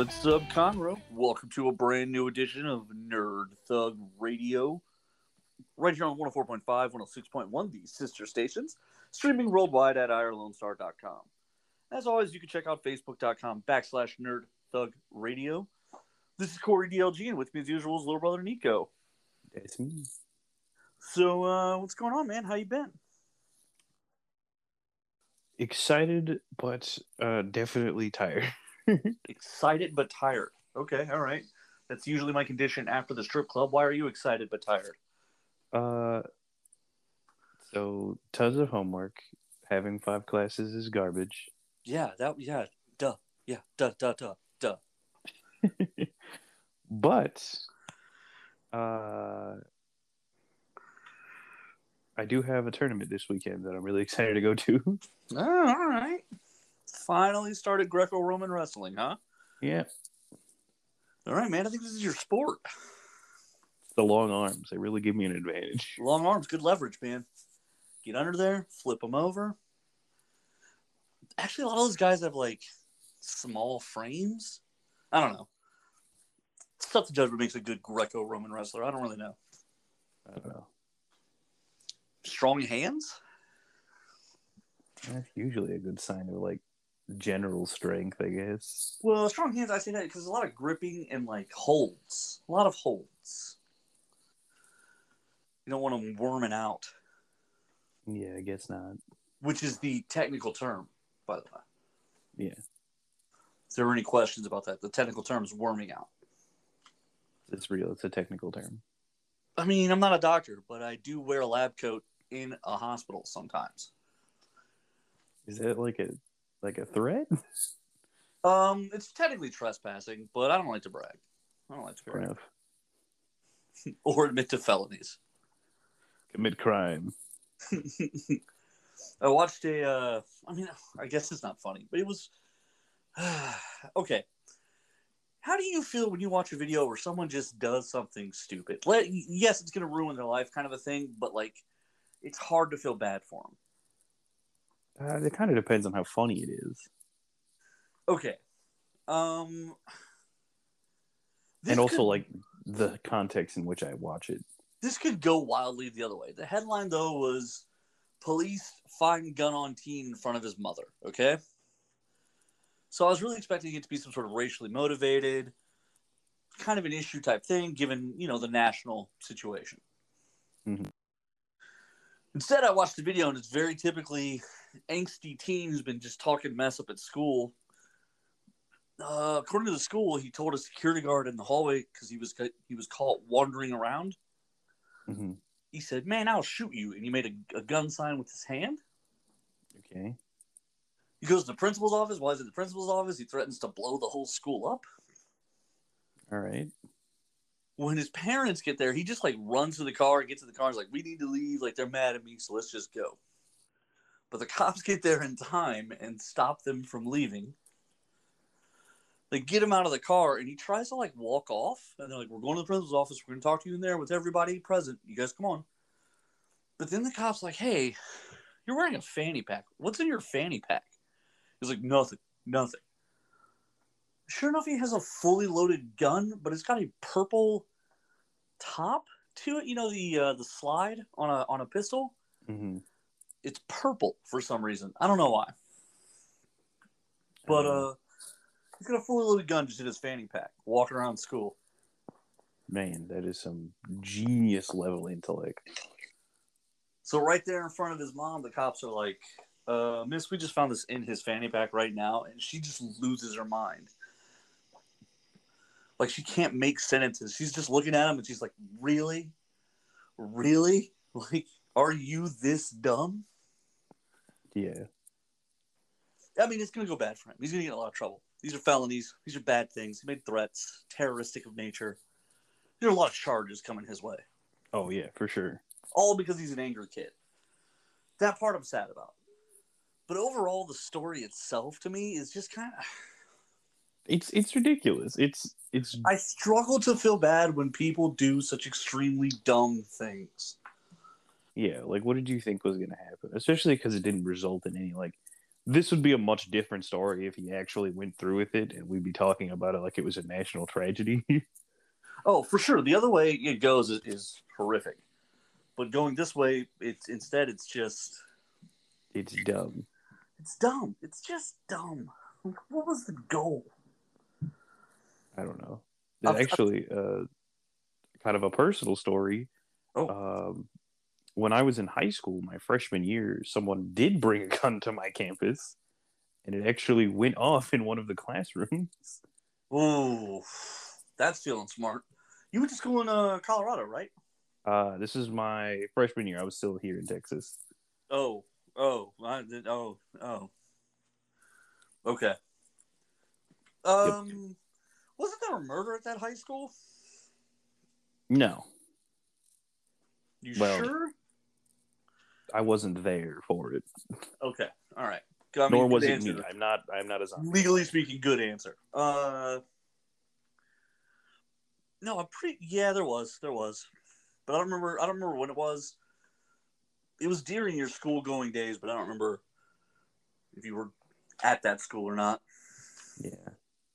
What's up, Conroe? Welcome to a brand new edition of Nerd Thug Radio. Right here on 104.5, 106.1, the sister stations, streaming worldwide at irlonestar.com. As always, you can check out facebook.com/Nerd Thug Radio. This is Corey DLG, and with me as usual is little brother Nico. That's me. So, what's going on, man? How you been? Excited, but definitely tired. Excited but tired. Okay, all right. That's usually my condition after the strip club. Why are you excited but tired? So tons of homework. Having 5 classes is garbage. Yeah, duh. But I do have a tournament this weekend that I'm really excited to go to. Oh, all right. Finally started Greco-Roman wrestling, huh? Yeah. All right, man. I think this is your sport. It's the long arms. They really give me an advantage. Long arms. Good leverage, man. Get under there. Flip them over. Actually, a lot of those guys have, like, small frames. I don't know. It's tough to judge what makes a good Greco-Roman wrestler. I don't really know. I don't know. Strong hands? That's usually a good sign of, like, general strength, I guess. Well, strong hands, I say that because there's a lot of gripping and, like, holds. A lot of holds. You don't want them worming out. Yeah, I guess not. Which is the technical term, by the way. Yeah. If there are any questions about that, the technical term is worming out. It's real. It's a technical term. I mean, I'm not a doctor, but I do wear a lab coat in a hospital sometimes. Is that like a threat? It's technically trespassing, but I don't like to brag. I don't like to brag. Or admit to felonies. Commit crime. I watched a, I mean, I guess it's not funny, but it was, okay. How do you feel when you watch a video where someone just does something stupid? Yes, it's going to ruin their life kind of a thing, but, like, it's hard to feel bad for them. It kind of depends on how funny it is. Okay. And also, like, the context in which I watch it. This could go wildly the other way. The headline, though, was police find gun on teen in front of his mother, okay? So I was really expecting it to be some sort of racially motivated, kind of an issue type thing, given, you know, the national situation. Mm-hmm. Instead, I watched the video, and it's very typically angsty teen who's been just talking mess up at school. According to the school, he told a security guard in the hallway because he was caught wandering around. Mm-hmm. He said, "Man, I'll shoot you," and he made a gun sign with his hand. Okay. He goes to the principal's office. While he's in the principal's office, he threatens to blow the whole school up. All right. When his parents get there, he just, like, runs to the car, gets in the car, and is like, "We need to leave. Like, they're mad at me, so let's just go." But the cops get there in time and stop them from leaving. They get him out of the car, and he tries to, like, walk off. And they're like, "We're going to the principal's office. We're going to talk to you in there with everybody present. You guys come on." But then the cop's like, "Hey, you're wearing a fanny pack. What's in your fanny pack?" He's like, nothing. Sure enough, he has a fully loaded gun, but it's got a purple top to it. You know, the slide on a pistol? Mm-hmm. It's purple for some reason. I don't know why. But he's got a fully loaded gun just in his fanny pack, walking around school. Man, that is some genius level intellect. So right there in front of his mom, the cops are like, "Miss, we just found this in his fanny pack right now," and she just loses her mind. Like, she can't make sentences. She's just looking at him, and she's like, "Really? Really? Like, are you this dumb?" Yeah. I mean, it's going to go bad for him. He's going to get in a lot of trouble. These are felonies. These are bad things. He made threats, terroristic of nature. There are a lot of charges coming his way. Oh, yeah, for sure. All because he's an angry kid. That part I'm sad about. But overall, the story itself to me is just kind of... It's ridiculous. It's. I struggle to feel bad when people do such extremely dumb things. Yeah, like, what did you think was going to happen? Especially because it didn't result in any, like, This would be a much different story if he actually went through with it, and we'd be talking about it like it was a national tragedy. Oh, for sure. The other way it goes is horrific. But going this way, it's just... It's dumb. It's dumb. It's just dumb. What was the goal? I don't know. Actually, kind of a personal story. Oh. When I was in high school, my freshman year, someone did bring a gun to my campus, and it actually went off in one of the classrooms. Ooh, that's feeling smart. You were just going to Colorado, right? This is my freshman year. I was still here in Texas. Oh. Okay. Yep. Wasn't there a murder at that high school? No. Sure? I wasn't there for it. Okay. All right. Nor was it me. I'm not a zombie. Legally speaking, good answer. No, I'm pretty. Yeah, there was, but I don't remember when it was. It was during your school going days, but I don't remember if you were at that school or not. Yeah.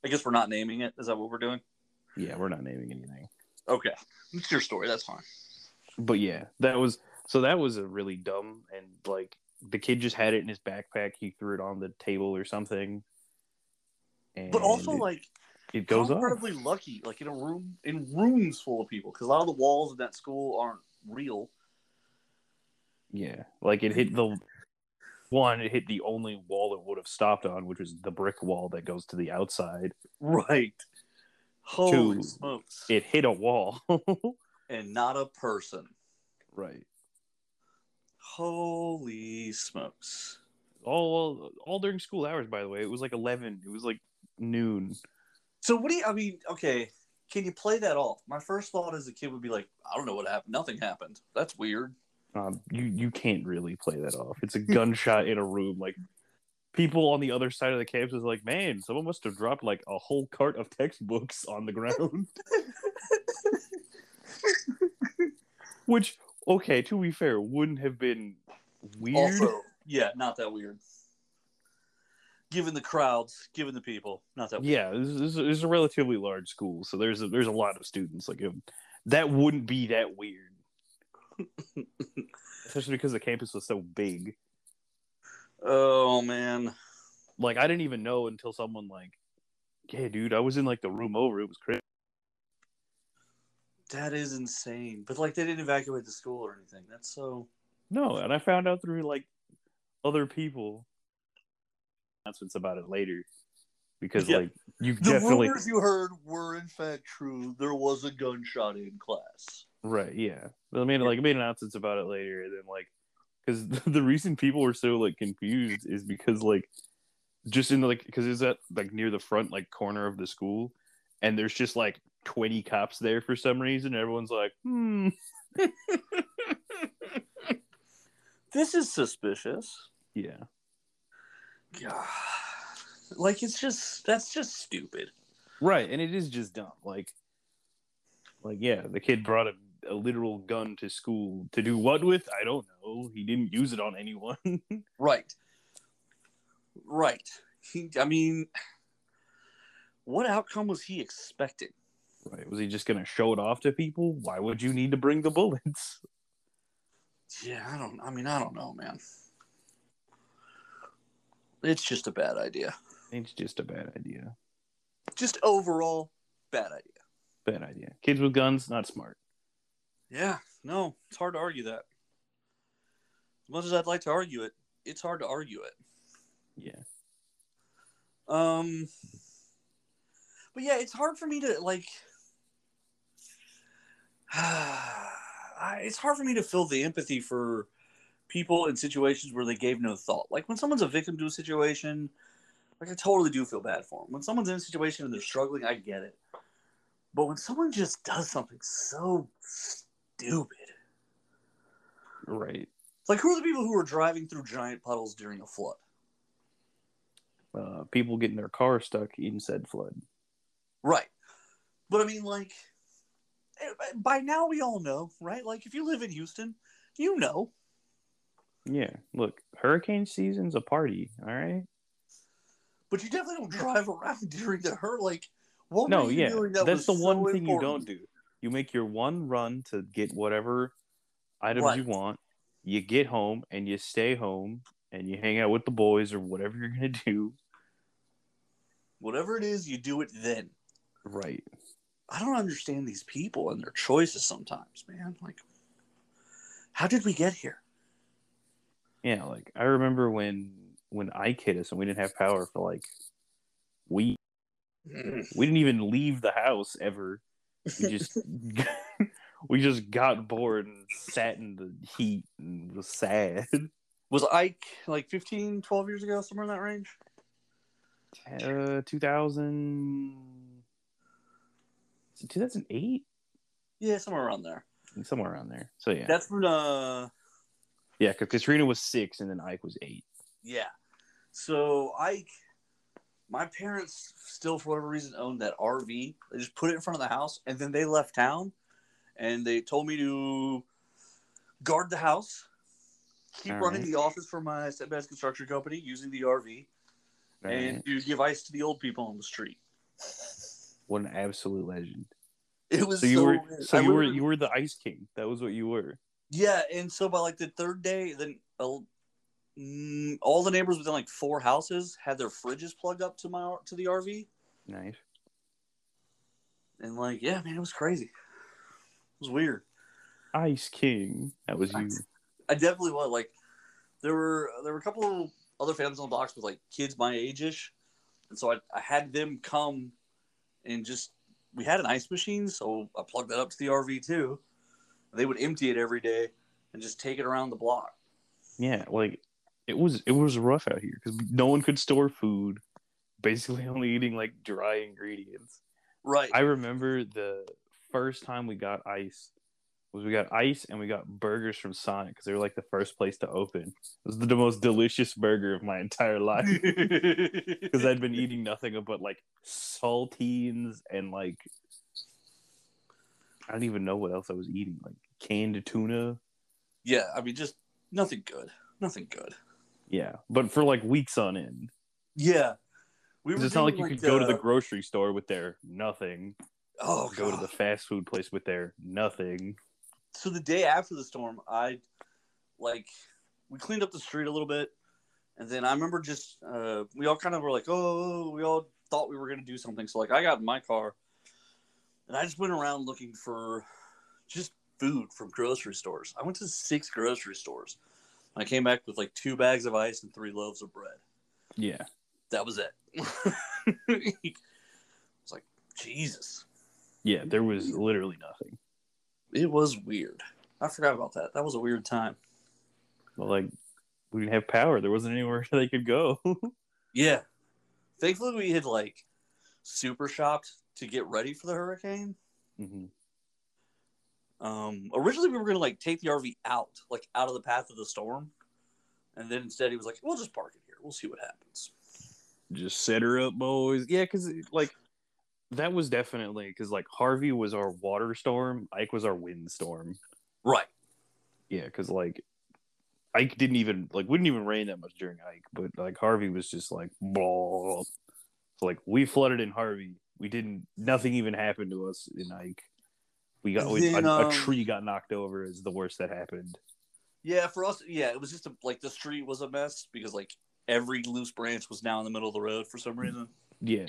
I guess we're not naming it. Is that what we're doing? Yeah, we're not naming anything. Okay. It's your story. That's fine. But yeah, that was a really dumb, and like the kid just had it in his backpack. He threw it on the table or something. And but also it goes off. Incredibly lucky, like in a room, in rooms full of people, because a lot of the walls of that school aren't real. Yeah, like it hit the only wall it would have stopped on, which was the brick wall that goes to the outside. Right. Holy smokes! It hit a wall. And not a person. Right. Holy smokes. All during school hours, by the way. It was like 11. It was like noon. So okay. Can you play that off? My first thought as a kid would be like, I don't know what happened. Nothing happened. That's weird. You can't really play that off. It's a gunshot in a room. Like, people on the other side of the campus is like, man, someone must have dropped like a whole cart of textbooks on the ground. Which, okay, to be fair, wouldn't have been weird. Also, yeah, not that weird. Given the crowds, given the people, not that weird. Yeah, this is a relatively large school, so there's a lot of students. Like, that wouldn't be that weird. Especially because the campus was so big. Oh, man. Like, I didn't even know until someone hey, dude, I was in the room over. It was crazy. That is insane. But, they didn't evacuate the school or anything. That's so... No, and I found out through, other people. Announcements about it later. Because, you definitely... The rumors you heard were, in fact, true. There was a gunshot in class. Right, yeah. But I made announcements about it later. And then, because the reason people were so, confused is because, just in the, because it's at, near the front, corner of the school. And there's just, 20 cops there for some reason. Everyone's like, This is suspicious. Yeah. God. It's just, that's just stupid. Right. And it is just dumb. Yeah, the kid brought a literal gun to school to do what with? I don't know. He didn't use it on anyone. Right. What outcome was he expecting? Right. Was he just going to show it off to people? Why would you need to bring the bullets? Yeah, I don't know, man. It's just a bad idea. Just overall, bad idea. Kids with guns, not smart. Yeah, no, it's hard to argue that. As much as I'd like to argue it, it's hard to argue it. Yeah. But yeah, it's hard for me to, it's hard for me to feel the empathy for people in situations where they gave no thought. When someone's a victim to a situation, I totally do feel bad for them. When someone's in a situation and they're struggling, I get it. But when someone just does something so stupid. Right. Who are the people who are driving through giant puddles during a flood? People getting their car stuck in said flood. Right. But by now we all know, right? If you live in Houston, you know. Yeah, look, hurricane season's a party, all right? But you definitely don't drive around during the hurricane. Like, what no, yeah, that that's the one so thing important. You don't do. You make your one run to get whatever items you want. You get home and you stay home and you hang out with the boys or whatever you're going to do. Whatever it is, you do it then. Right. I don't understand these people and their choices sometimes, man. Like, how did we get here? Yeah, like, I remember when Ike hit us and we didn't have power for, like, weeks. We didn't even leave the house ever. We just we just got bored and sat in the heat and was sad. Was Ike, like, 15, 12 years ago, somewhere in that range? 2008? Yeah, somewhere around there. Somewhere around there. So, yeah. That's when, yeah, because Katrina was 6 and then Ike was 8. Yeah. So, Ike, my parents still, for whatever reason, owned that RV. They just put it in front of the house, and then they left town, and they told me to guard the house, keep running the office for my stepdad's construction company using the RV, and to give ice to the old people on the street. What an absolute legend. It was so you were the Ice King. That was what you were. Yeah, and so by like the third day, then all the neighbors within like 4 houses had their fridges plugged up to the RV. Nice. And like, yeah, man, it was crazy. It was weird. Ice King. That was you. I definitely was. Like, there were a couple other families on the box with like kids my age-ish, and so I had them come and just we had an ice machine, so I plugged that up to the RV too. They would empty it every day and just take it around the block. Yeah, like it was rough out here because no one could store food. Basically, only eating like dry ingredients. Right. I remember the first time we got ice was we got ice and we got burgers from Sonic because they were like the first place to open. It was the most delicious burger of my entire life because I'd been eating nothing but like saltines and like I don't even know what else I was eating, like canned tuna. Yeah, I mean, just nothing good. Nothing good. Yeah, but for like weeks on end. Yeah. It's not like you could go to the grocery store with their nothing. Oh, God. Go to the fast food place with their nothing. So the day after the storm, we cleaned up the street a little bit. And then I remember just, we all kind of were like, oh, we all thought we were going to do something. So like I got in my car. And I just went around looking for just food from grocery stores. I went to 6 grocery stores. I came back with like 2 bags of ice and 3 loaves of bread. Yeah. That was it. It was like, Jesus. Yeah, there was literally nothing. It was weird. I forgot about that. That was a weird time. Well, like, we didn't have power. There wasn't anywhere they could go. Yeah. Thankfully, we had like super shopped to get ready for the hurricane. Mm-hmm. Originally, we were going to like take the RV out of the path of the storm. And then instead he was like, we'll just park it here. We'll see what happens. Just set her up, boys. Yeah, because like that was definitely because like Harvey was our water storm. Ike was our wind storm. Right. Yeah, because like Ike didn't even like wouldn't even rain that much during Ike. But like Harvey was just like, blah. So, like we flooded in Harvey. We didn't. Nothing even happened to us in Ike. We got a tree got knocked over is the worst that happened. Yeah, for us, yeah, it was just like the street was a mess because like every loose branch was now in the middle of the road for some reason. Yeah.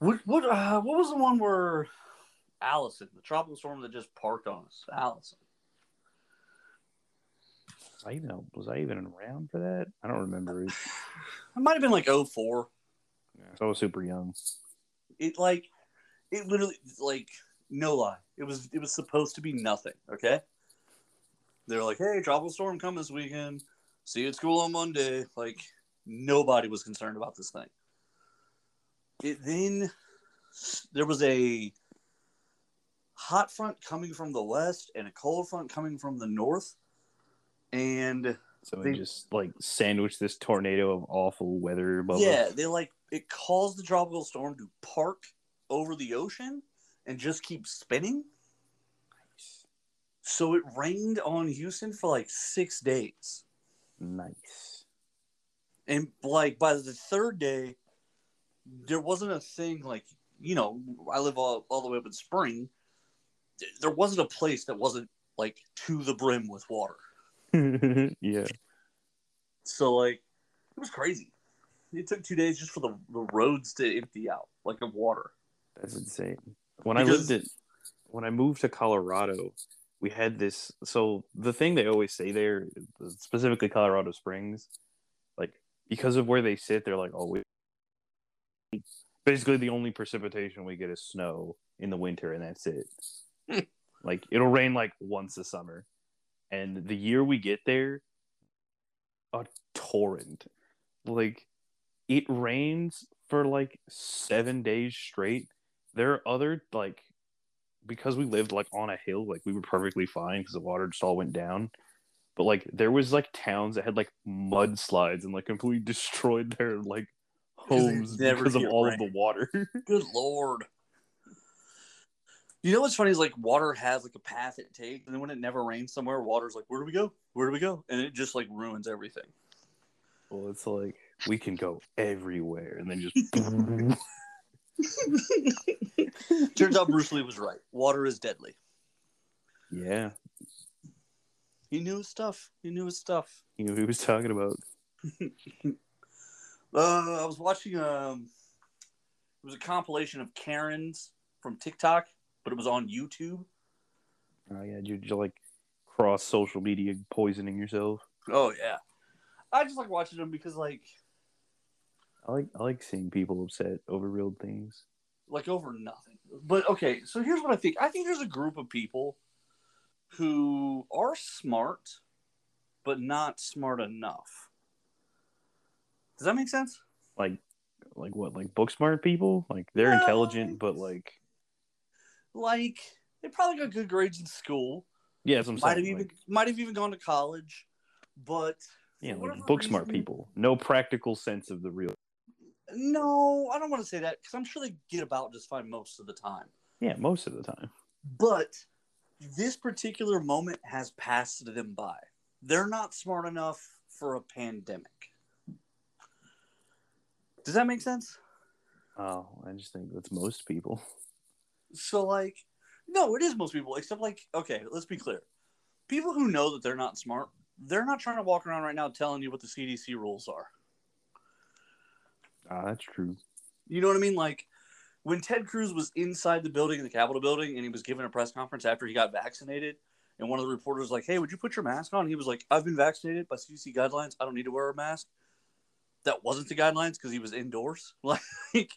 What was the one where Allison, the tropical storm that just parked on us? Allison. Was I even around for that? I don't remember. It might have been like 2004. Yeah. So I was super young. It literally, like, no lie. It was supposed to be nothing, okay? They were like, hey, tropical storm come this weekend. See you at school on Monday. Like, nobody was concerned about this thing. Then there was a hot front coming from the west and a cold front coming from the north. And so they just, like, sandwiched this tornado of awful weather. Yeah, they, like, it caused the tropical storm to park over the ocean and just keep spinning. Nice. So it rained on Houston for like 6 days. Nice. And like by the third day, there wasn't a thing like, you know, I live all the way up in Spring. There wasn't a place that wasn't like to the brim with water. Yeah. So like, it was crazy. It took 2 days just for the roads to empty out, like of water. That's insane. When I moved to Colorado, we had this. So the thing they always say there, specifically Colorado Springs, like because of where they sit, they're like, oh, basically the only precipitation we get is snow in the winter, and that's it. Like it'll rain like once a summer, and the year we get there, a torrent. Like it rains for like 7 days straight. There are other like, because we lived like on a hill, like we were perfectly fine because the water just all went down. But like there was like towns that had like mudslides and like completely destroyed their like homes because of all of the water. Good lord. You know what's funny is like water has like a path it takes, and then when it never rains somewhere, water's like, where do we go? Where do we go? And it just like ruins everything. Well, it's like we can go everywhere, and then just turns out Bruce Lee was right. Water is deadly. Yeah. He knew his stuff. He knew what he was talking about. I was watching it was a compilation of Karens from TikTok, but it was on YouTube. Oh yeah, you're like cross social media poisoning yourself. Oh yeah. I just like watching them because like I like seeing people upset over real things. Like over nothing. But okay, so here's what I think. I think there's a group of people who are smart, but not smart enough. Does that make sense? Like what? Like book smart people? Like they're intelligent, but like they probably got good grades in school. Yeah, that's what I'm saying. Might have even gone to college, but yeah, like book smart people. No practical sense of the real. No, I don't want to say that because I'm sure they get about just fine most of the time. Yeah, most of the time. But this particular moment has passed them by. They're not smart enough for a pandemic. Does that make sense? Oh, I just think that's most people. So, like, no, it is most people, except, like, okay, let's be clear. People who know that they're not smart, they're not trying to walk around right now telling you what the CDC rules are. Ah, that's true. You know what I mean? Like, when Ted Cruz was inside the building, in the Capitol building, and he was giving a press conference after he got vaccinated, and one of the reporters was like, hey, would you put your mask on? And he was like, I've been vaccinated by CDC guidelines. I don't need to wear a mask. That wasn't the guidelines because he was indoors. Like,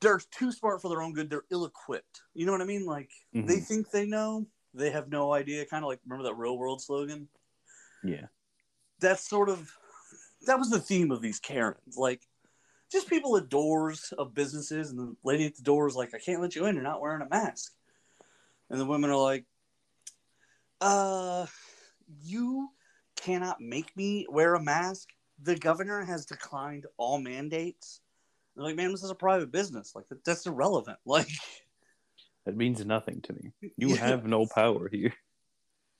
they're too smart for their own good. They're ill-equipped. You know what I mean? Like, They think they know. They have no idea. Kind of like, remember that Real World slogan? Yeah. That was the theme of these Karens. Like, just people at doors of businesses, and the lady at the door is like, I can't let you in. You're not wearing a mask. And the women are like, you cannot make me wear a mask. The governor has declined all mandates. And they're like, man, this is a private business. Like, that's irrelevant. Like, that means nothing to me. You have no power here.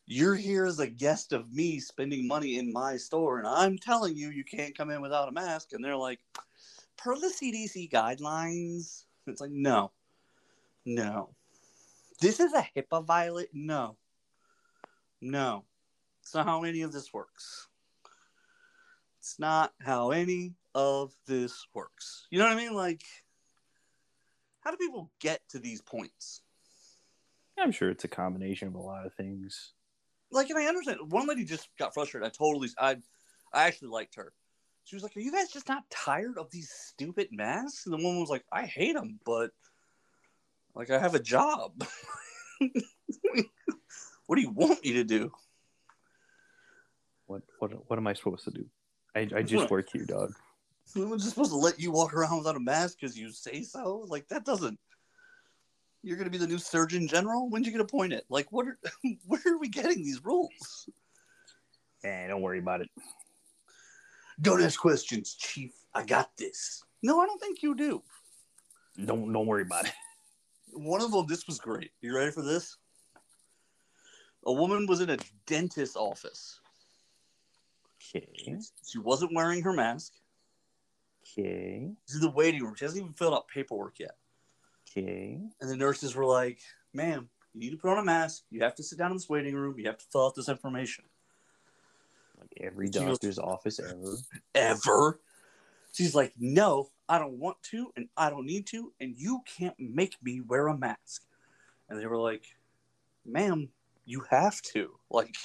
You're here as a guest of me spending money in my store, and I'm telling you, you can't come in without a mask. And they're like, per the CDC guidelines. It's like, no. This is a HIPAA violation. No. It's not how any of this works. You know what I mean? Like, how do people get to these points? I'm sure it's a combination of a lot of things. Like, and I understand. One lady just got frustrated. I actually liked her. She was like, are you guys just not tired of these stupid masks? And the woman was like, I hate them, but, like, I have a job. What do you want me to do? What am I supposed to do? I just work here, dog. I'm just supposed to let you walk around without a mask because you say so? Like, that doesn't... You're going to be the new Surgeon General? When'd you get appointed? Like, where are we getting these rules? Eh, don't worry about it. Don't ask questions, Chief. I got this. No, I don't think you do. Don't worry about it. One of them, this was great. You ready for this? A woman was in a dentist's office. Okay. She wasn't wearing her mask. Okay. She's in the waiting room. She hasn't even filled out paperwork yet. Okay. And the nurses were like, ma'am, you need to put on a mask. You have to sit down in this waiting room. You have to fill out this information. Like every doctor's office ever. Ever. She's like, no, I don't want to, and I don't need to, and you can't make me wear a mask. And they were like, ma'am, you have to. Like,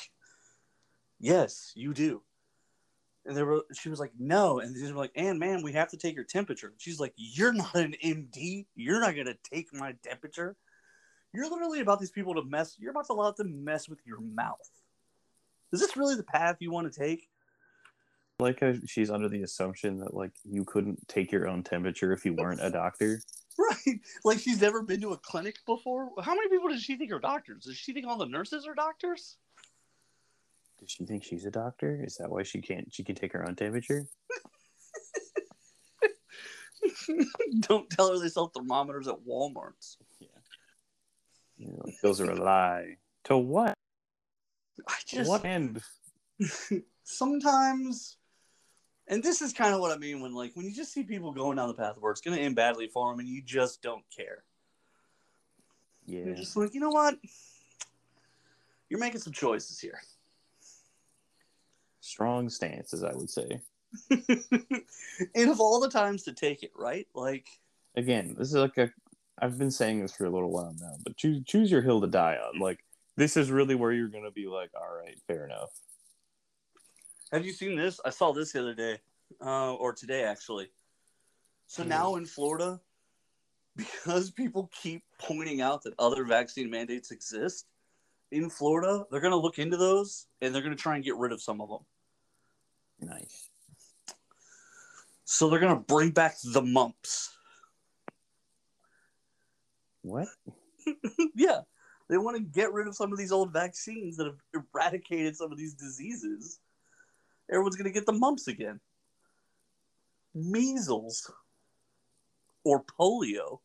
yes, you do. And they were, she was like, no. And they were like, and ma'am, we have to take your temperature. She's like, you're not an MD. You're not going to take my temperature. You're literally about these people to mess. You're about to allow them to mess with your mouth. Is this really the path you want to take? Like how she's under the assumption that, like, you couldn't take your own temperature if you weren't a doctor. Right. Like, she's never been to a clinic before. How many people does she think are doctors? Does she think all the nurses are doctors? Does she think she's a doctor? Is that why she can't? She can take her own temperature? Don't tell her they sell thermometers at Walmart's. Yeah. You know, those are a lie. To what? What end? Sometimes, and this is kind of what I mean when you just see people going down the path where it's going to end badly for them and you just don't care. Yeah. You're just like, you know what? You're making some choices here. Strong stance, as I would say. And of all the times to take it, right? Like, again, this is like a, I've been saying this for a little while now, but choose your hill to die on. Like, this is really where you're going to be like, all right, fair enough. Have you seen this? I saw this the other day, or today, actually. So now in Florida, because people keep pointing out that other vaccine mandates exist in Florida, they're going to look into those, and they're going to try and get rid of some of them. Nice. So they're going to bring back the mumps. What? Yeah. They want to get rid of some of these old vaccines that have eradicated some of these diseases. Everyone's going to get the mumps again. Measles. Or polio.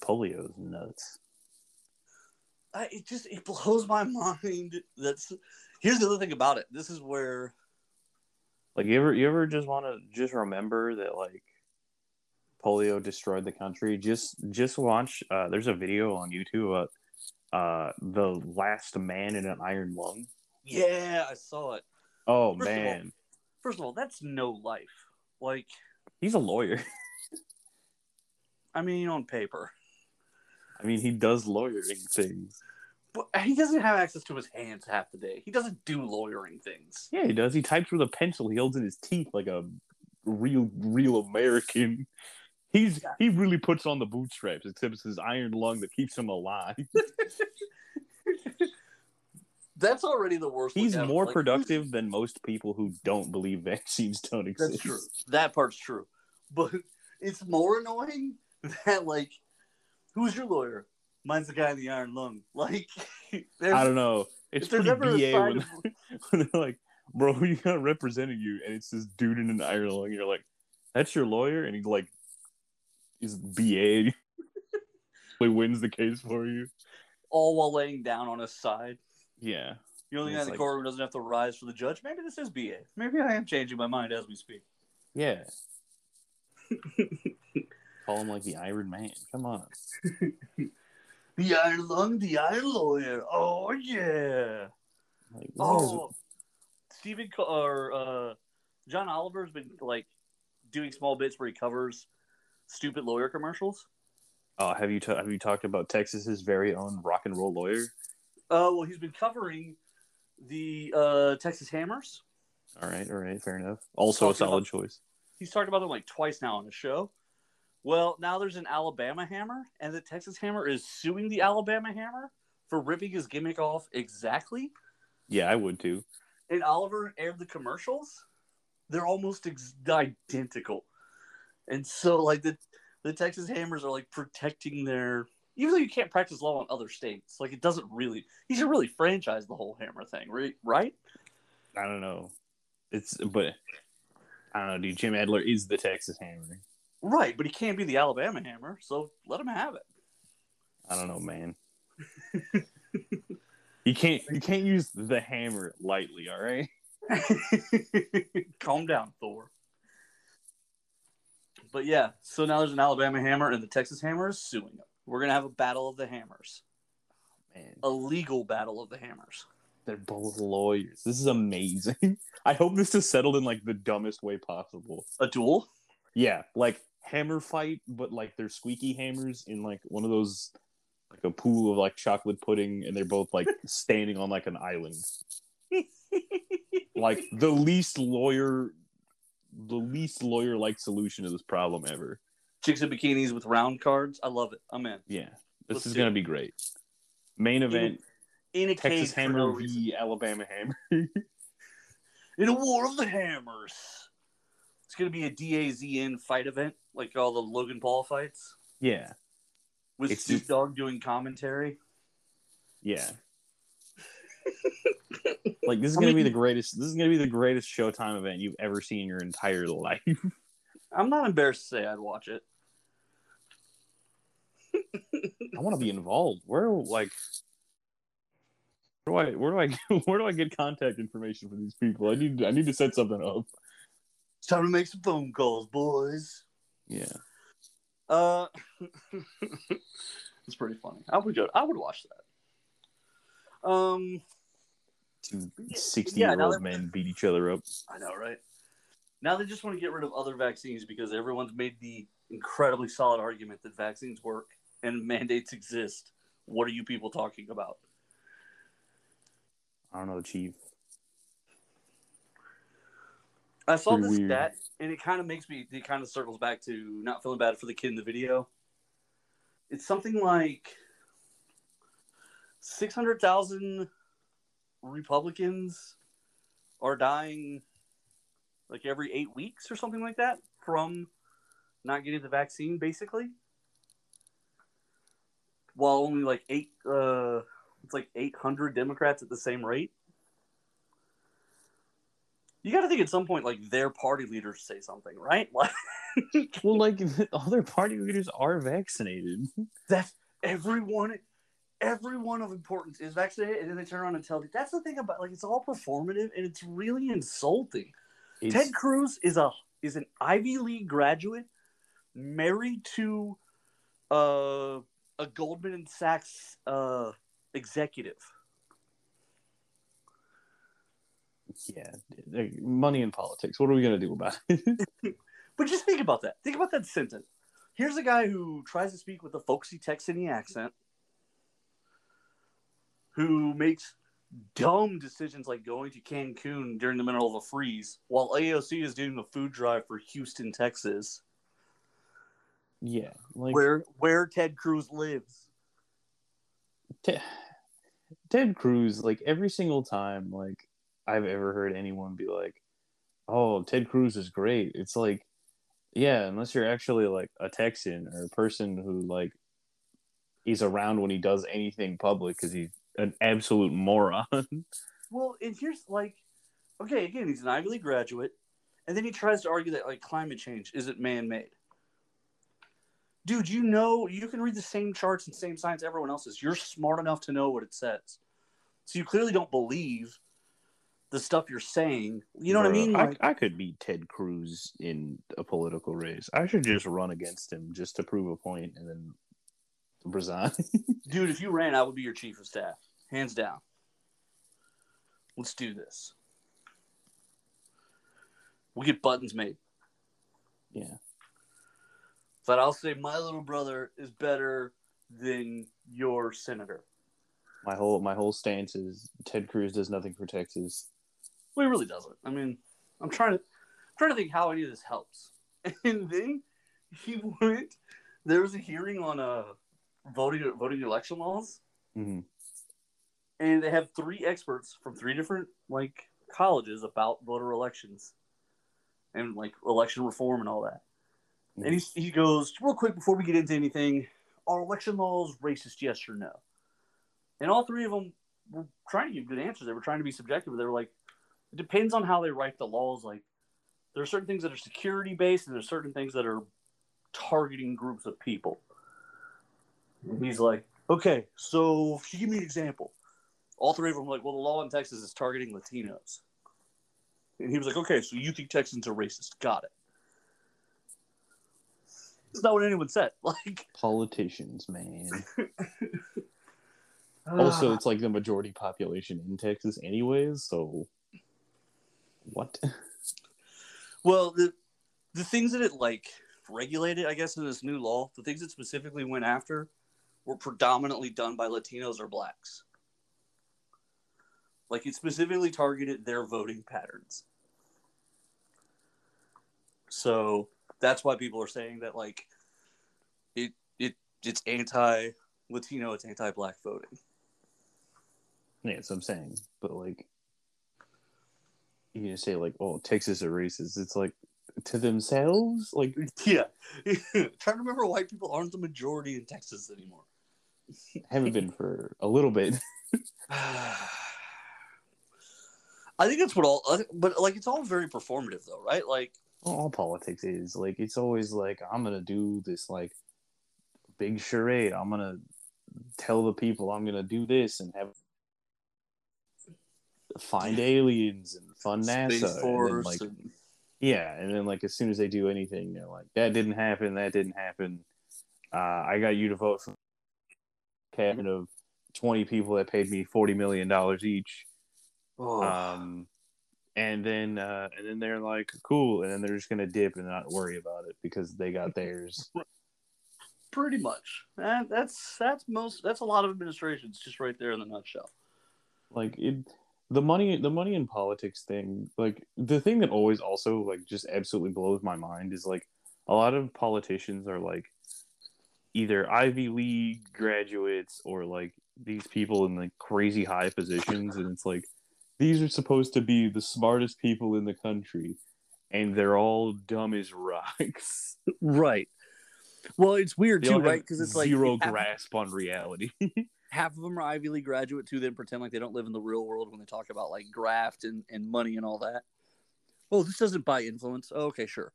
Polio is nuts. It blows my mind. Here's the other thing about it. This is where... Like, you ever just want to just remember that, like, polio destroyed the country? Just watch... there's a video on YouTube about the last man in an iron lung. Yeah, I saw it. Oh, man. First of all, that's no life. Like, he's a lawyer. I mean, on paper. I mean, he does lawyering things. But he doesn't have access to his hands half the day. He doesn't do lawyering things. Yeah, he does. He types with a pencil he holds in his teeth like a real American. He really puts on the bootstraps, except it's his iron lung that keeps him alive. That's already the worst. He's more productive than most people who don't believe vaccines don't exist. That's true. That part's true. But it's more annoying that, like, who's your lawyer? Mine's the guy in the iron lung. Like, I don't know. It's pretty BA when they're like, bro, we got representing you, and it's this dude in an iron lung. You're like, that's your lawyer? And he, like, is BA. He wins the case for you. All while laying down on his side. Yeah. You're the only guy in the courtroom who doesn't have to rise for the judge. Maybe this is BA. Maybe I am changing my mind as we speak. Yeah. Call him like the Iron Man. Come on. The Iron Lung, the Iron Lawyer. Oh, yeah. Like, John Oliver's been, like, doing small bits where he covers stupid lawyer commercials. Oh, have you talked about Texas's very own rock and roll lawyer? Well, he's been covering the Texas Hammers. All right, fair enough. Also a solid choice. He's talked about them like twice now on the show. Well, now there's an Alabama Hammer, and the Texas Hammer is suing the Alabama Hammer for ripping his gimmick off exactly. Yeah, I would too. And Oliver aired the commercials. They're almost identical. And so, like, the Texas Hammers are, like, protecting their... Even though you can't practice law in other states, like, it doesn't really... You should really franchise the whole Hammer thing, right? I don't know. I don't know, dude. Jim Adler is the Texas Hammer. Right, but he can't be the Alabama Hammer, so let him have it. I don't know, man. You can't use the hammer lightly, all right? Calm down, Thor. But yeah, so now there's an Alabama hammer, and the Texas hammer is suing them. We're going to have a battle of the hammers. Oh, man. A legal battle of the hammers. They're both lawyers. This is amazing. I hope this is settled in, like, the dumbest way possible. A duel? Yeah, like, hammer fight, but, like, they're squeaky hammers in, like, one of those, like, a pool of, like, chocolate pudding, and they're both, like, standing on, like, an island. Like, the least lawyer-like solution to this problem ever. Chicks in bikinis with round cards. I love it. I'm in. Yeah. This is going to be great. Main event. In a Texas hammer v. Alabama hammer. In a war of the hammers. It's going to be a DAZN fight event, like all the Logan Paul fights. Yeah. With Snoop Dogg doing commentary. Yeah. Like, this is going to be the greatest Showtime event you've ever seen in your entire life. I'm not embarrassed to say I'd watch it. I want to be involved. Where do I get contact information for these people? I need to set something up. It's time to make some phone calls, boys. Yeah. It's pretty funny. I would watch that. Two 60-year-old men beat each other up. I know, right? Now they just want to get rid of other vaccines because everyone's made the incredibly solid argument that vaccines work and mandates exist. What are you people talking about? I don't know, Chief. I saw this stat, and it kind of circles back to not feeling bad for the kid in the video. It's something like 600,000 Republicans are dying like every 8 weeks or something like that from not getting the vaccine, basically. While only like it's like 800 Democrats at the same rate. You got to think at some point, like, their party leaders say something, right? Like, well, like, all their party leaders are vaccinated. That's everyone of importance is vaccinated, and then they turn around and tell you. That's the thing about, like, it's all performative, and it's really insulting. Ted Cruz is an Ivy League graduate married to a Goldman Sachs executive. Yeah, money in politics. What are we going to do about it? But just think about that. Think about that sentence. Here's a guy who tries to speak with a folksy Texan accent, who makes dumb decisions like going to Cancun during the middle of a freeze while AOC is doing the food drive for Houston, Texas. Yeah. Like, where Ted Cruz lives. Ted Cruz, like, every single time, like, I've ever heard anyone be like, oh, Ted Cruz is great. It's like, yeah, unless you're actually, like, a Texan or a person who, like, is around when he does anything public because he's an absolute moron. Well, and here's, like, okay, again, he's an Ivy League graduate, and then he tries to argue that, like, climate change isn't man-made. Dude, you know, you can read the same charts and same science everyone else is. You're smart enough to know what it says. So you clearly don't believe the stuff you're saying. You know what I mean? Like, I could beat Ted Cruz in a political race. I should just run against him just to prove a point and then resign. Dude, if you ran, I would be your chief of staff. Hands down. Let's do this. We'll get buttons made. Yeah. But I'll say my little brother is better than your senator. My whole stance is Ted Cruz does nothing for Texas. Well, he really doesn't. I mean, I'm trying to think how any of this helps. And then there was a hearing on voting election laws. Mm-hmm. And they have three experts from three different, like, colleges about voter elections and, like, election reform and all that. Mm-hmm. And he goes, real quick before we get into anything, are election laws racist, yes or no? And all three of them were trying to give good answers. They were trying to be subjective. They were like, it depends on how they write the laws. Like, there are certain things that are security-based, and there are certain things that are targeting groups of people. And he's like, Okay, so if you give me an example. All three of them were like, well, the law in Texas is targeting Latinos. And he was like, okay, so you think Texans are racist. Got it. It's not what anyone said. Like politicians, man. Also, it's like the majority population in Texas anyways, so what? Well, the things that it like regulated, I guess, in this new law, the things it specifically went after were predominantly done by Latinos or blacks. Like, it specifically targeted their voting patterns. So that's why people are saying that, like, it's anti-Latino, it's anti-black voting. Yeah, that's what I'm saying. But, like, you can say, like, oh, Texas are racist. It's, like, to themselves? Like, yeah. Trying to remember why people aren't the majority in Texas anymore. Haven't been for a little bit. I think that's what all, but, like, it's all very performative, though, right? Like, all politics is, like, it's always like, I'm going to do this, like, big charade. I'm going to tell the people I'm going to do this and have find aliens and fund NASA. Force and then, like, and... Yeah, and then, like, as soon as they do anything, they're like, that didn't happen. I got you to vote for a cabinet of 20 people that paid me $40 million each. Oh. And then they're like, cool, and then they're just gonna dip and not worry about it because they got theirs. Pretty much. That's a lot of administrations just right there in a nutshell. Like the money in politics thing, like the thing that always also like just absolutely blows my mind is like a lot of politicians are like either Ivy League graduates or like these people in like crazy high positions, and it's like these are supposed to be the smartest people in the country, and they're all dumb as rocks. Right. Well, it's weird, too, right? Because it's like zero grasp on reality. Half of them are Ivy League graduates, who then pretend like they don't live in the real world when they talk about, like, graft and money and all that. Well, this doesn't buy influence. Oh, okay, sure.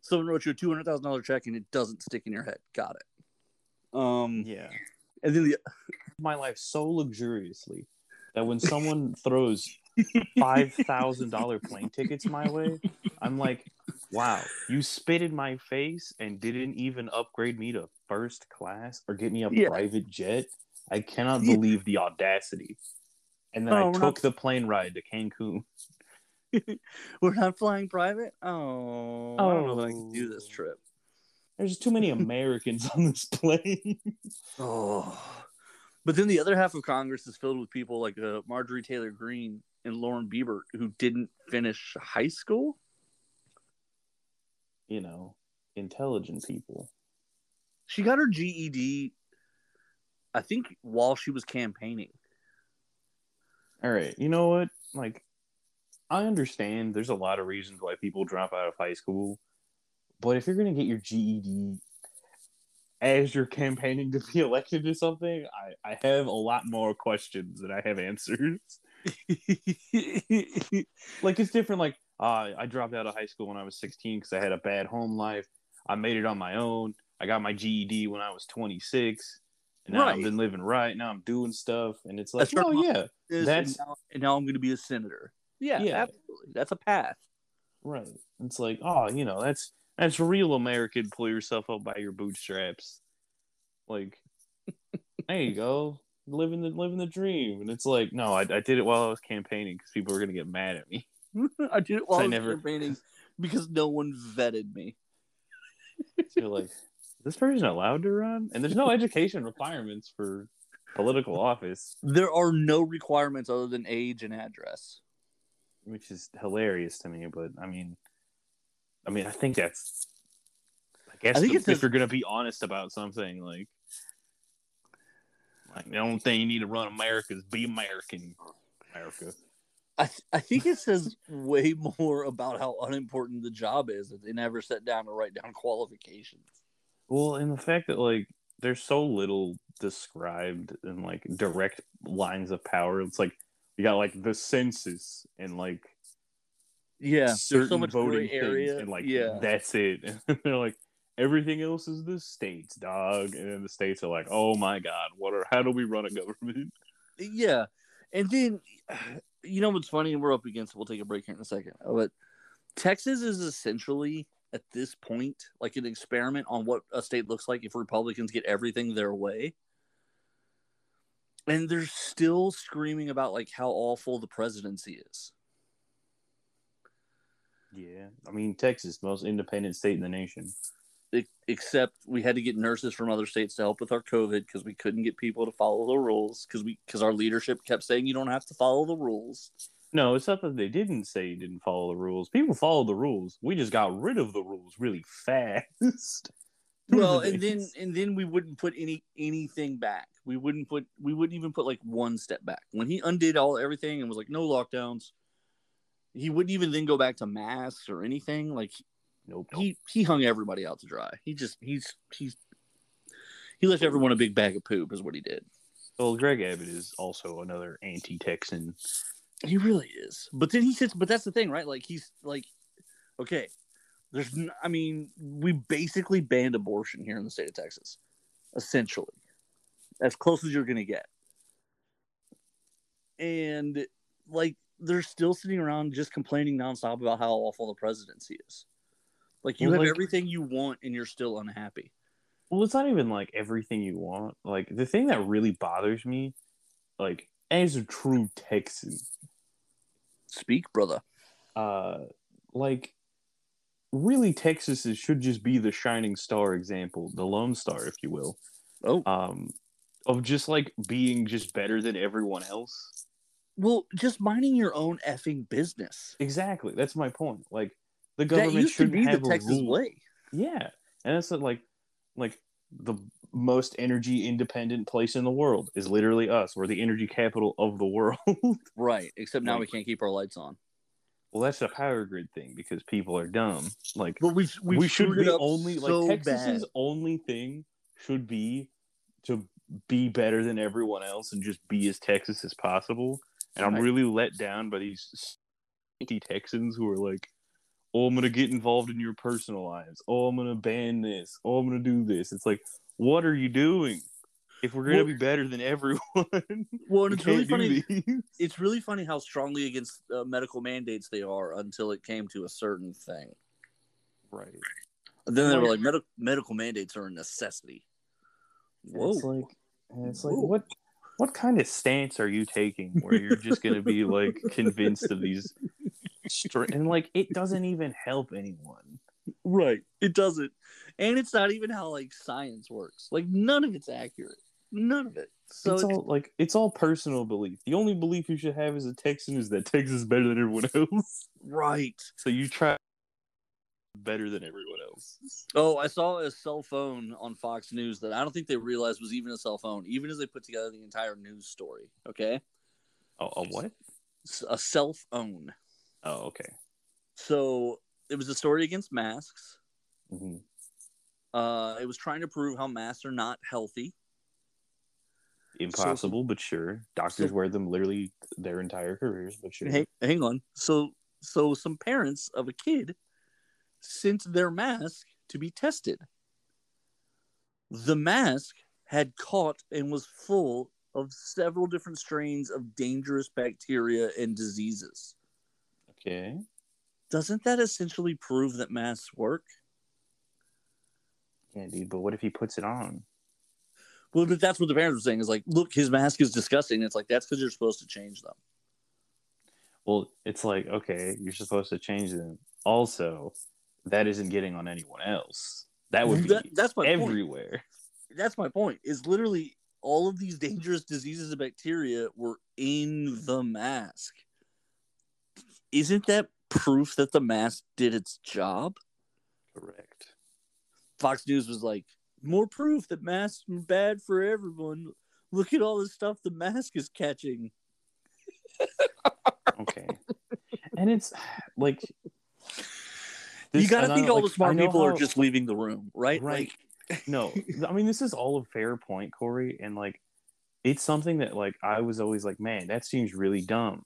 Someone wrote you a $200,000 check, and it doesn't stick in your head. Got it. Yeah. And then my life so luxuriously. That when someone throws $5,000 plane tickets my way, I'm like, wow, you spit in my face and didn't even upgrade me to first class or get me a private jet. I cannot believe the audacity. And then I took the plane ride to Cancun. We're not flying private? Oh, I don't know if I can do this trip. There's too many Americans on this plane. Oh. But then the other half of Congress is filled with people like Marjorie Taylor Greene and Lauren Boebert who didn't finish high school. You know, intelligent people. She got her GED, I think, while she was campaigning. All right. You know what? Like, I understand there's a lot of reasons why people drop out of high school. But if you're going to get your GED... as you're campaigning to be elected to something, I have a lot more questions than I have answers. Like, it's different. Like, I dropped out of high school when I was 16 because I had a bad home life. I made it on my own. I got my GED when I was 26. And now I've been living right. Now I'm doing stuff. And it's like, oh, yeah. And now I'm going to be a senator. Yeah, absolutely. That's a path. Right. It's like, oh, you know, that's real American. Pull yourself up by your bootstraps. Like, there you go, living the dream. And it's like, no, I did it while I was campaigning because people were gonna get mad at me. I did it while I was campaigning because no one vetted me. So you're like, is this person allowed to run? And there's no education requirements for political office. There are no requirements other than age and address, which is hilarious to me. But I mean, I think that's. I guess if you're gonna be honest about something, like the only thing you need to run America is be American. America. I think it says way more about how unimportant the job is if they never sat down to write down qualifications. Well, and the fact that like there's so little described in like direct lines of power. It's like you got like the census and like. Yeah, certain there's so much voting area, and like that's it. And they're like, Everything else is the states, dog. And then the states are like, oh my God, how do we run a government? Yeah. And then, you know what's funny? We're up against it. We'll take a break here in a second. But Texas is essentially, at this point, like an experiment on what a state looks like if Republicans get everything their way. And they're still screaming about, like, how awful the presidency is. Yeah. I mean, Texas, most independent state in the nation. Except we had to get nurses from other states to help with our COVID because we couldn't get people to follow the rules because our leadership kept saying you don't have to follow the rules. No, it's not that they didn't say you didn't follow the rules. People followed the rules. We just got rid of the rules really fast. Well, and then we wouldn't put anything back. We wouldn't even put like one step back. When he undid everything and was like no lockdowns, he wouldn't even then go back to masks or anything. Like, nope. He hung everybody out to dry. He left everyone a big bag of poop is what he did. Well, Greg Abbott is also another anti-Texan. He really is. But then he says, but that's the thing, right? Like, he's like, okay, we basically banned abortion here in the state of Texas, essentially, as close as you're going to get. And like, they're still sitting around just complaining nonstop about how awful the presidency is. Like, you have everything you want, and you're still unhappy. Well, it's not even, like, everything you want. Like, the thing that really bothers me, like, as a true Texan. Speak, brother. Really, Texas should just be the shining star example, the Lone Star, if you will. Oh. Of just, like, being just better than everyone else. Well, just minding your own effing business. Exactly. That's my point. Like, the government should be the Texas way. Yeah. And that's like the most energy independent place in the world is literally us. We're the energy capital of the world. Right. Except now we can't keep our lights on. Well, that's a power grid thing because people are dumb. Like, but we should be only like Texas's only thing should be to be better than everyone else and just be as Texas as possible. And I'm really let down by these anti-Texans who are like, oh, I'm going to get involved in your personal lives. Oh, I'm going to ban this. Oh, I'm going to do this. It's like, what are you doing? If we're going to be better than everyone, well, it's really funny. It's really funny how strongly against medical mandates they are until it came to a certain thing. Right. And then they were like, medical mandates are a necessity. Whoa. It's like what kind of stance are you taking where you're just going to be like convinced of these... And like, it doesn't even help anyone, right? It doesn't, and it's not even how like science works. Like, none of it's accurate, none of it. So it's all like, it's all personal belief. The only belief you should have as a Texan is that Texas is better than everyone else, right? So you try better than everyone else. Oh, I saw a cell phone on Fox News that I don't think they realized was even a cell phone, even as they put together the entire news story. Okay, a what? A cell phone. Oh, okay. So it was a story against masks. Mm-hmm. It was trying to prove how masks are not healthy. Impossible, but sure. Doctors wear them literally their entire careers, but sure. Hang on. So some parents of a kid sent their mask to be tested. The mask had caught and was full of several different strains of dangerous bacteria and diseases. Okay. Doesn't that essentially prove that masks work? Yeah, dude, but what if he puts it on? Well, but that's what the parents were saying is like, look, his mask is disgusting. It's like, that's because you're supposed to change them. Well, it's like, okay, you're supposed to change them. Also, that isn't getting on anyone else. That would be that's my everywhere. Point. That's my point. Is literally all of these dangerous diseases and bacteria were in the mask. Isn't that proof that the mask did its job? Correct. Fox News was like, more proof that masks are bad for everyone. Look at all the stuff the mask is catching. Okay. And it's like... You got to think all the smart people are just leaving the room, right? Right. Like, no. I mean, this is all a fair point, Corey. And like, it's something that like I was always like, man, that seems really dumb.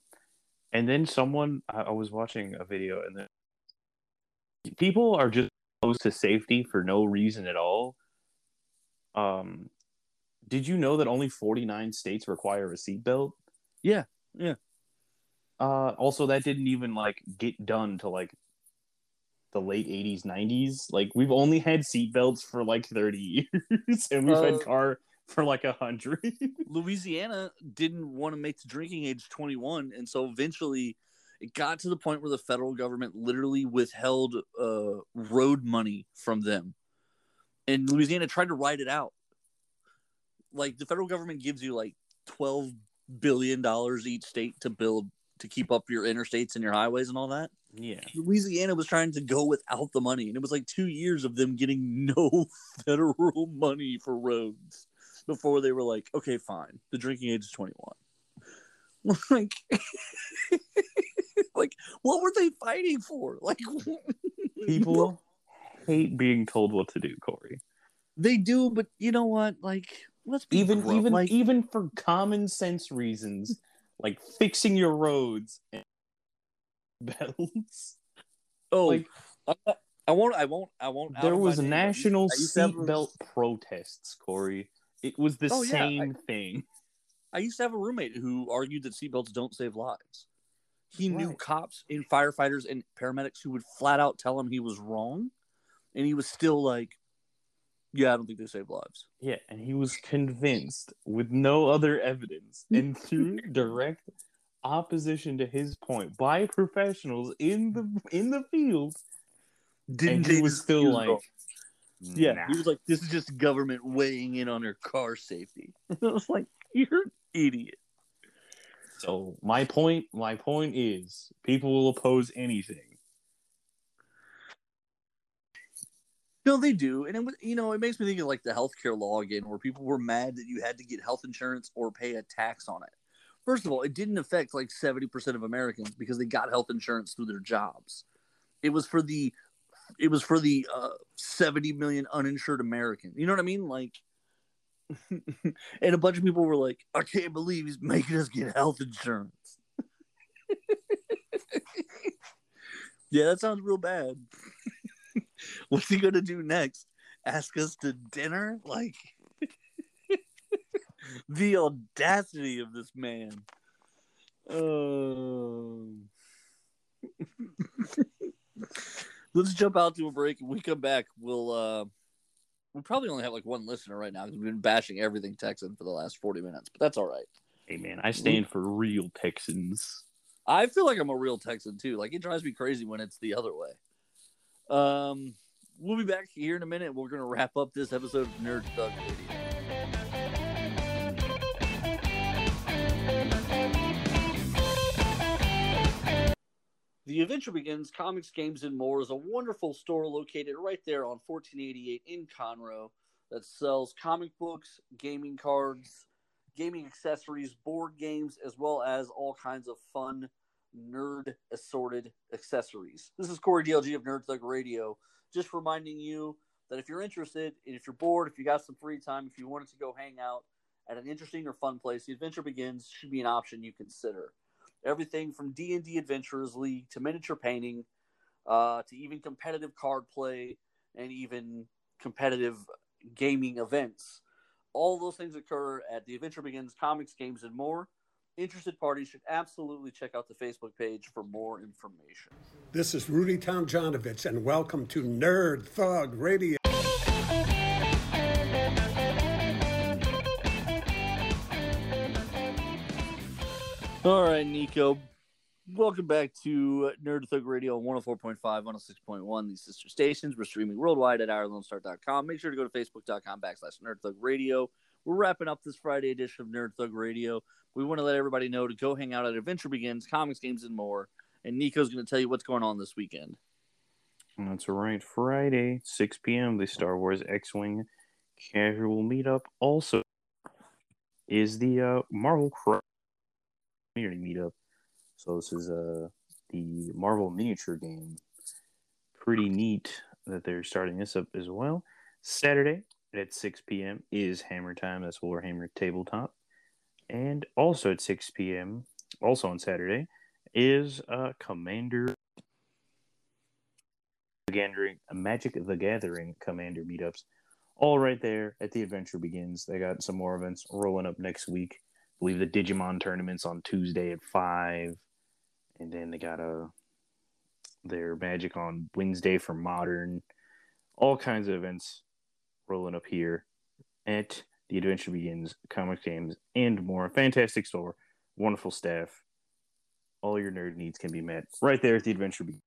And then I was watching a video, and then people are just to safety for no reason at all. Did you know that only 49 states require a seatbelt? Yeah, yeah. Also, that didn't even get done till the late 80s, 90s. We've only had seatbelts for 30 years, and we've had car for 100. Louisiana didn't want to make the drinking age 21, and so eventually it got to the point where the federal government literally withheld road money from them. And Louisiana tried to ride it out. The federal government gives you $12 billion each state to build, to keep up your interstates and your highways and all that. Yeah. Louisiana was trying to go without the money, and it was 2 years of them getting no federal money for roads before they were okay, fine. The drinking age is 21. What were they fighting for? People hate being told what to do, Corey. They do, but you know what? Let's be even for common sense reasons, fixing your roads and belts. Oh, I won't. There was national seatbelt protests, Corey. It was the same thing. I used to have a roommate who argued that seatbelts don't save lives. He knew cops and firefighters and paramedics who would flat out tell him he was wrong, and he was still yeah, I don't think they save lives. Yeah, and he was convinced with no other evidence and through direct opposition to his point by professionals in the field. Didn't he was still nah. He was this is just government weighing in on your car safety. I was you're an idiot. So my point is, people will oppose anything. No, they do, and it makes me think of the healthcare law again, where people were mad that you had to get health insurance or pay a tax on it. First of all, it didn't affect 70% of Americans because they got health insurance through their jobs. It was for the 70 million uninsured Americans. You know what I mean? And a bunch of people were I can't believe he's making us get health insurance. Yeah, that sounds real bad. What's he going to do next? Ask us to dinner? The audacity of this man. Let's jump out to a break. When we come back, we'll probably only have one listener right now because we've been bashing everything Texan for the last 40 minutes, but that's all right. Hey, man, I stand for real Texans. I feel like I'm a real Texan, too. It drives me crazy when it's the other way. We'll be back here in a minute. We're going to wrap up this episode of Nerd Thug Radio. The Adventure Begins Comics, Games, and More is a wonderful store located right there on 1488 in Conroe that sells comic books, gaming cards, gaming accessories, board games, as well as all kinds of fun nerd assorted accessories. This is Corey DLG of Nerd Thug Radio, just reminding you that if you're interested, and if you're bored, if you got some free time, if you wanted to go hang out at an interesting or fun place, The Adventure Begins should be an option you consider. Everything from D&D Adventurers League to miniature painting to even competitive card play and even competitive gaming events. All those things occur at The Adventure Begins Comics, Games, and More. Interested parties should absolutely check out the Facebook page for more information. This is Rudy Townjanovich, and welcome to Nerd Thug Radio. All right, Nico. Welcome back to Nerd Thug Radio 104.5, 106.1, these sister stations. We're streaming worldwide at irlonestar.com. Make sure to go to facebook.com/Nerd Thug Radio. We're wrapping up this Friday edition of Nerd Thug Radio. We want to let everybody know to go hang out at Adventure Begins, Comics, Games, and More. And Nico's going to tell you what's going on this weekend. That's right. Friday, 6 p.m., the Star Wars X-Wing casual meetup. Also is the Marvel community meetup. So this is the Marvel miniature game. Pretty neat that they're starting this up as well. Saturday at 6 p.m. is Hammer Time. That's Warhammer Tabletop. And also at 6 p.m., also on Saturday, is Commander Magic the Gathering Commander meetups, all right there at the Adventure Begins. They got some more events rolling up next week. I believe the Digimon tournament's on Tuesday at 5. And then they got their Magic on Wednesday for Modern. All kinds of events rolling up here at the Adventure Begins Comics Games and More. Fantastic store. Wonderful staff. All your nerd needs can be met right there at the Adventure Begins.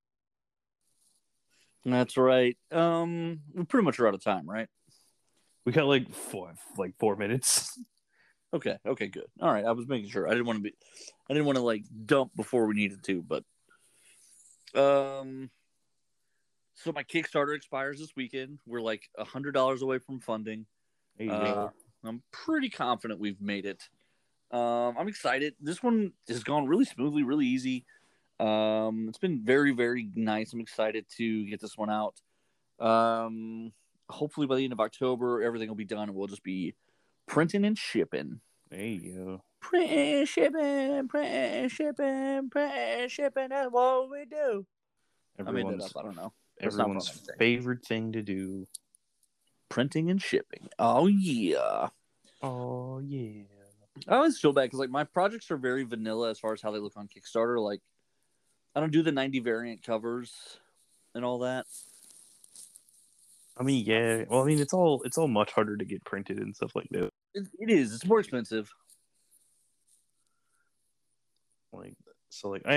That's right. We pretty much are out of time, right? We got like four minutes. Okay, good. All right, I was making sure. I didn't want to dump before we needed to, but so my Kickstarter expires this weekend. We're like $100 away from funding. I'm pretty confident we've made it. I'm excited. This one has gone really smoothly, really easy. It's been very, very nice. I'm excited to get this one out. Hopefully by the end of October, everything will be done and we'll just be printing and shipping. There you go. Printing, shipping. That's what we do. I made that up. I don't know. Everyone's favorite thing to do. Printing and shipping. Oh, yeah. I always feel bad because my projects are very vanilla as far as how they look on Kickstarter. I don't do the 90 variant covers and all that. I mean, yeah. Well, I mean, it's all much harder to get printed and stuff like that. It is. It's more expensive. I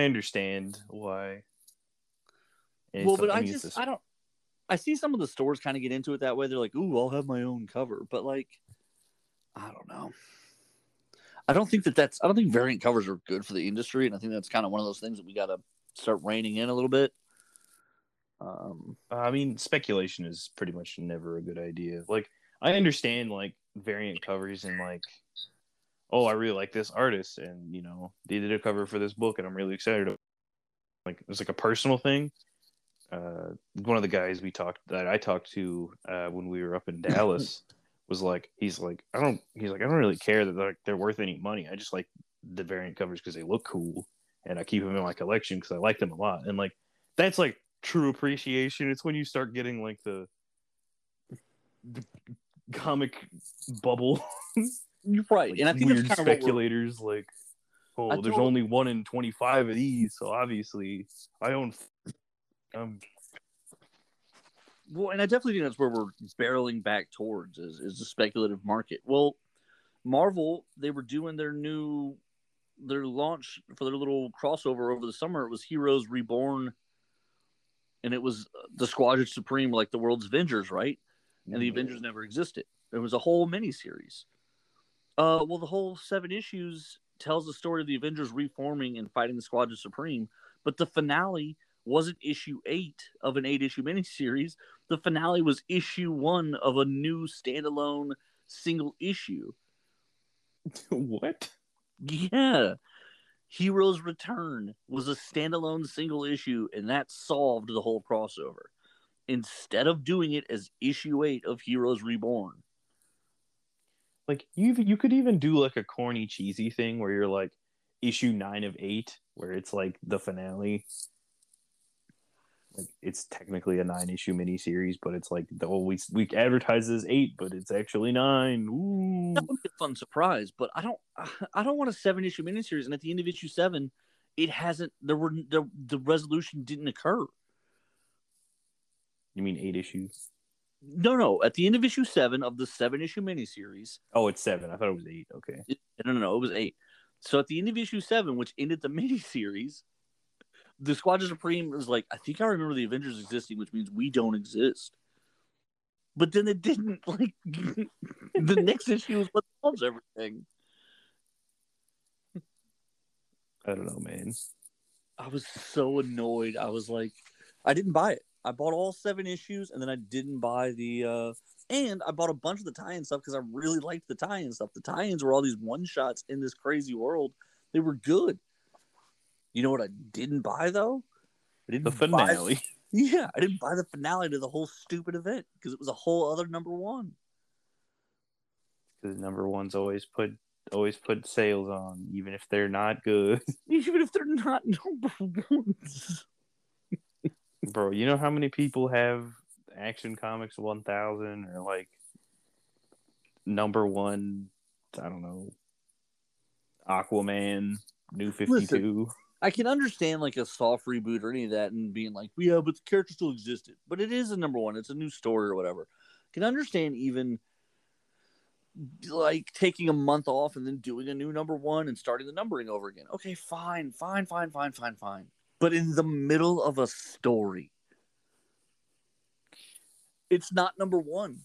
understand why. I see some of the stores kind of get into it that way. They're like, "Ooh, I'll have my own cover," but I don't know. I don't think variant covers are good for the industry, and I think that's kind of one of those things that we got to start reining in a little bit. Speculation is pretty much never a good idea. I understand variant covers and oh, I really like this artist, and they did a cover for this book, and I'm really excited. It's a personal thing. One of the guys I talked to when we were up in Dallas was I don't really care that they're worth any money. I just like the variant covers because they look cool, and I keep them in my collection because I like them a lot. And that's true appreciation. It's when you start getting the comic bubble. You're right, and I think weird speculators there's only one in 25 of these, so obviously I own. Well, and I definitely think that's where we're barreling back towards is the speculative market. Well, Marvel, they were doing their launch for their little crossover over the summer. It was Heroes Reborn, and it was the Squadron Supreme, the world's Avengers, right? Mm-hmm. And the Avengers never existed. It was a whole miniseries. Well, the whole 7 issues tells the story of the Avengers reforming and fighting the Squadron Supreme, but the finale wasn't issue 8 of an 8-issue miniseries. The finale was issue 1 of a new standalone single issue. What? Yeah. Heroes Return was a standalone single issue, and that solved the whole crossover. Instead of doing it as issue 8 of Heroes Reborn. You could even do a corny, cheesy thing where you're issue 9 of 8, where it's the finale. It's technically a 9-issue miniseries, but it's the whole we advertise as 8, but it's actually 9. Ooh. That would be a fun surprise, but I don't want a 7-issue miniseries. And at the end of issue 7, it hasn't. The resolution didn't occur. You mean 8 issues? No. At the end of issue 7 of the 7-issue miniseries. Oh, it's 7. I thought it was 8. Okay. No, it was 8. So at the end of issue 7, which ended the miniseries. The Squadron Supreme was I think I remember the Avengers existing, which means we don't exist. But then it didn't, the next issue is what solves everything. I don't know, man. I was so annoyed. I was I didn't buy it. I bought all 7 issues, and then I didn't buy and I bought a bunch of the tie-in stuff because I really liked the tie-in stuff. The tie-ins were all these one-shots in this crazy world. They were good. You know what I didn't buy, though? I didn't buy the finale to the whole stupid event because it was a whole other number one. Because number ones always put sales on, even if they're not good. Even if they're not number ones. Bro, you know how many people have Action Comics 1000 or like number one, I don't know, Aquaman, New 52? Listen, I can understand like a soft reboot or any of that and being like, yeah, but the character still existed. But it is a number one. It's a new story or whatever. I can understand even like taking a month off and then doing a new number one and starting the numbering over again. Okay, fine. But in the middle of a story, it's not number one.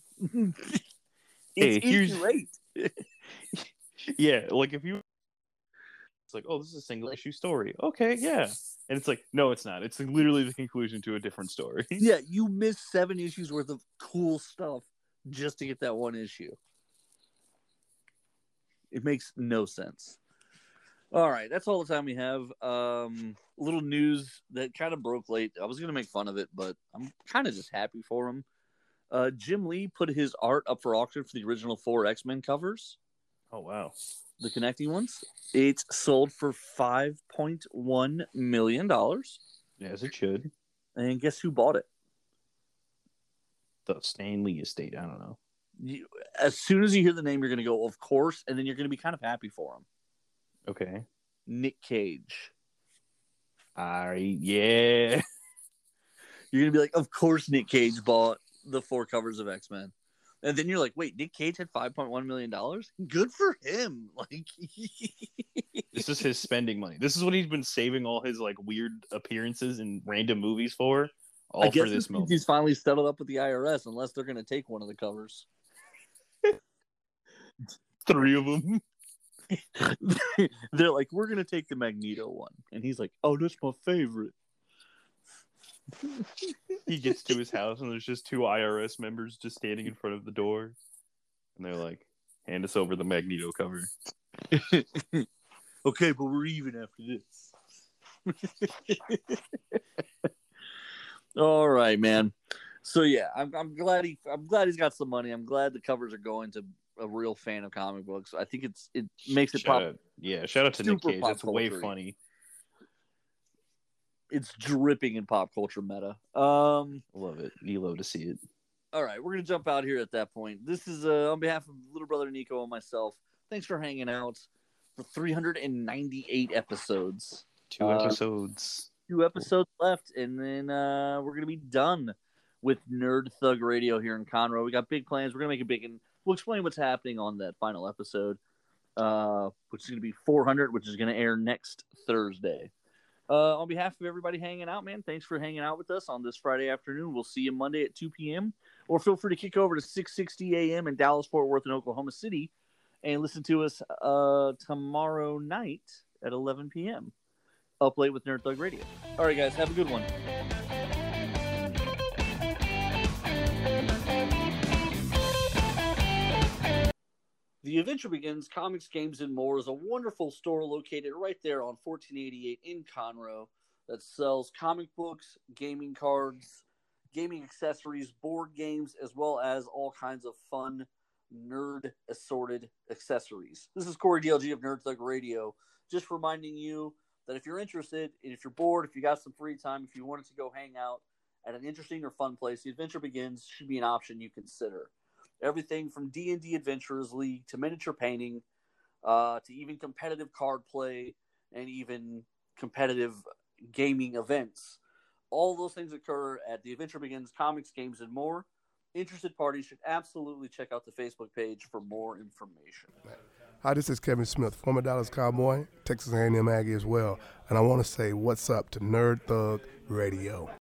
It's great. Yeah, like if you... It's like, oh, this is a single issue story. Okay, yeah. And it's like, no, it's not. It's literally the conclusion to a different story. Yeah, you missed 7 issues worth of cool stuff just to get that one issue. It makes no sense. All right, that's all the time we have. Little news that kind of broke late. I was going to make fun of it, but I'm kind of just happy for him. Jim Lee put his art up for auction for the original 4 X-Men covers. Oh, wow. The connecting ones. It's sold for $5.1 million. As it should. And guess who bought it? The Stan Lee estate. I don't know. You, as soon as you hear the name, you're going to go, of course. And then you're going to be kind of happy for him. Okay. Nick Cage. Yeah. You're going to be like, of course Nick Cage bought the 4 covers of X-Men. And then you're like, wait, Nick Cage had $5.1 million? Good for him. Like, this is his spending money. This is what he's been saving all his like weird appearances in random movies for. All I guess for this moment. He's finally settled up with the IRS, unless they're going to take one of the covers. 3 of them. They're like, we're going to take the Magneto one. And he's like, oh, that's my favorite. He gets to his house and there's just 2 IRS members just standing in front of the door. And they're like, hand us over the Magneto cover. Okay, but we're even after this. All right, man. So yeah, I'm glad he's got some money. I'm glad the covers are going to a real fan of comic books. I think it makes it pop. Yeah, shout out to Nick Cage. That's way funny. It's dripping in pop culture meta. Love it. You love to see it. All right, we're gonna jump out here at that point. This is on behalf of little brother Nico and myself. Thanks for hanging out for 398 episodes. 2 episodes left, and then we're going to be done with Nerd Thug Radio here in Conroe. We got big plans. We're going to make it big, and we'll explain what's happening on that final episode, which is going to be 400, which is going to air next Thursday. On behalf of everybody hanging out, man, thanks for hanging out with us on this Friday afternoon. We'll see you Monday at 2 p.m., or feel free to kick over to 6:60 a.m. in Dallas, Fort Worth, and Oklahoma City, and listen to us tomorrow night at 11 p.m. Up late with Nerd Thug Radio. All right, guys, have a good one. The Adventure Begins Comics, Games, and More is a wonderful store located right there on 1488 in Conroe that sells comic books, gaming cards, gaming accessories, board games, as well as all kinds of fun nerd assorted accessories. This is Corey DLG of Nerd Thug Radio, just reminding you that if you're interested, and if you're bored, if you got some free time, if you wanted to go hang out at an interesting or fun place, the Adventure Begins should be an option you consider. Everything from D&D Adventurers League to miniature painting to even competitive card play and even competitive gaming events. All those things occur at the Adventure Begins Comics, Games, and More. Interested parties should absolutely check out the Facebook page for more information. Hi, this is Kevin Smith, former Dallas Cowboy, Texas A&M Aggie as well, and I want to say what's up to Nerd Thug Radio.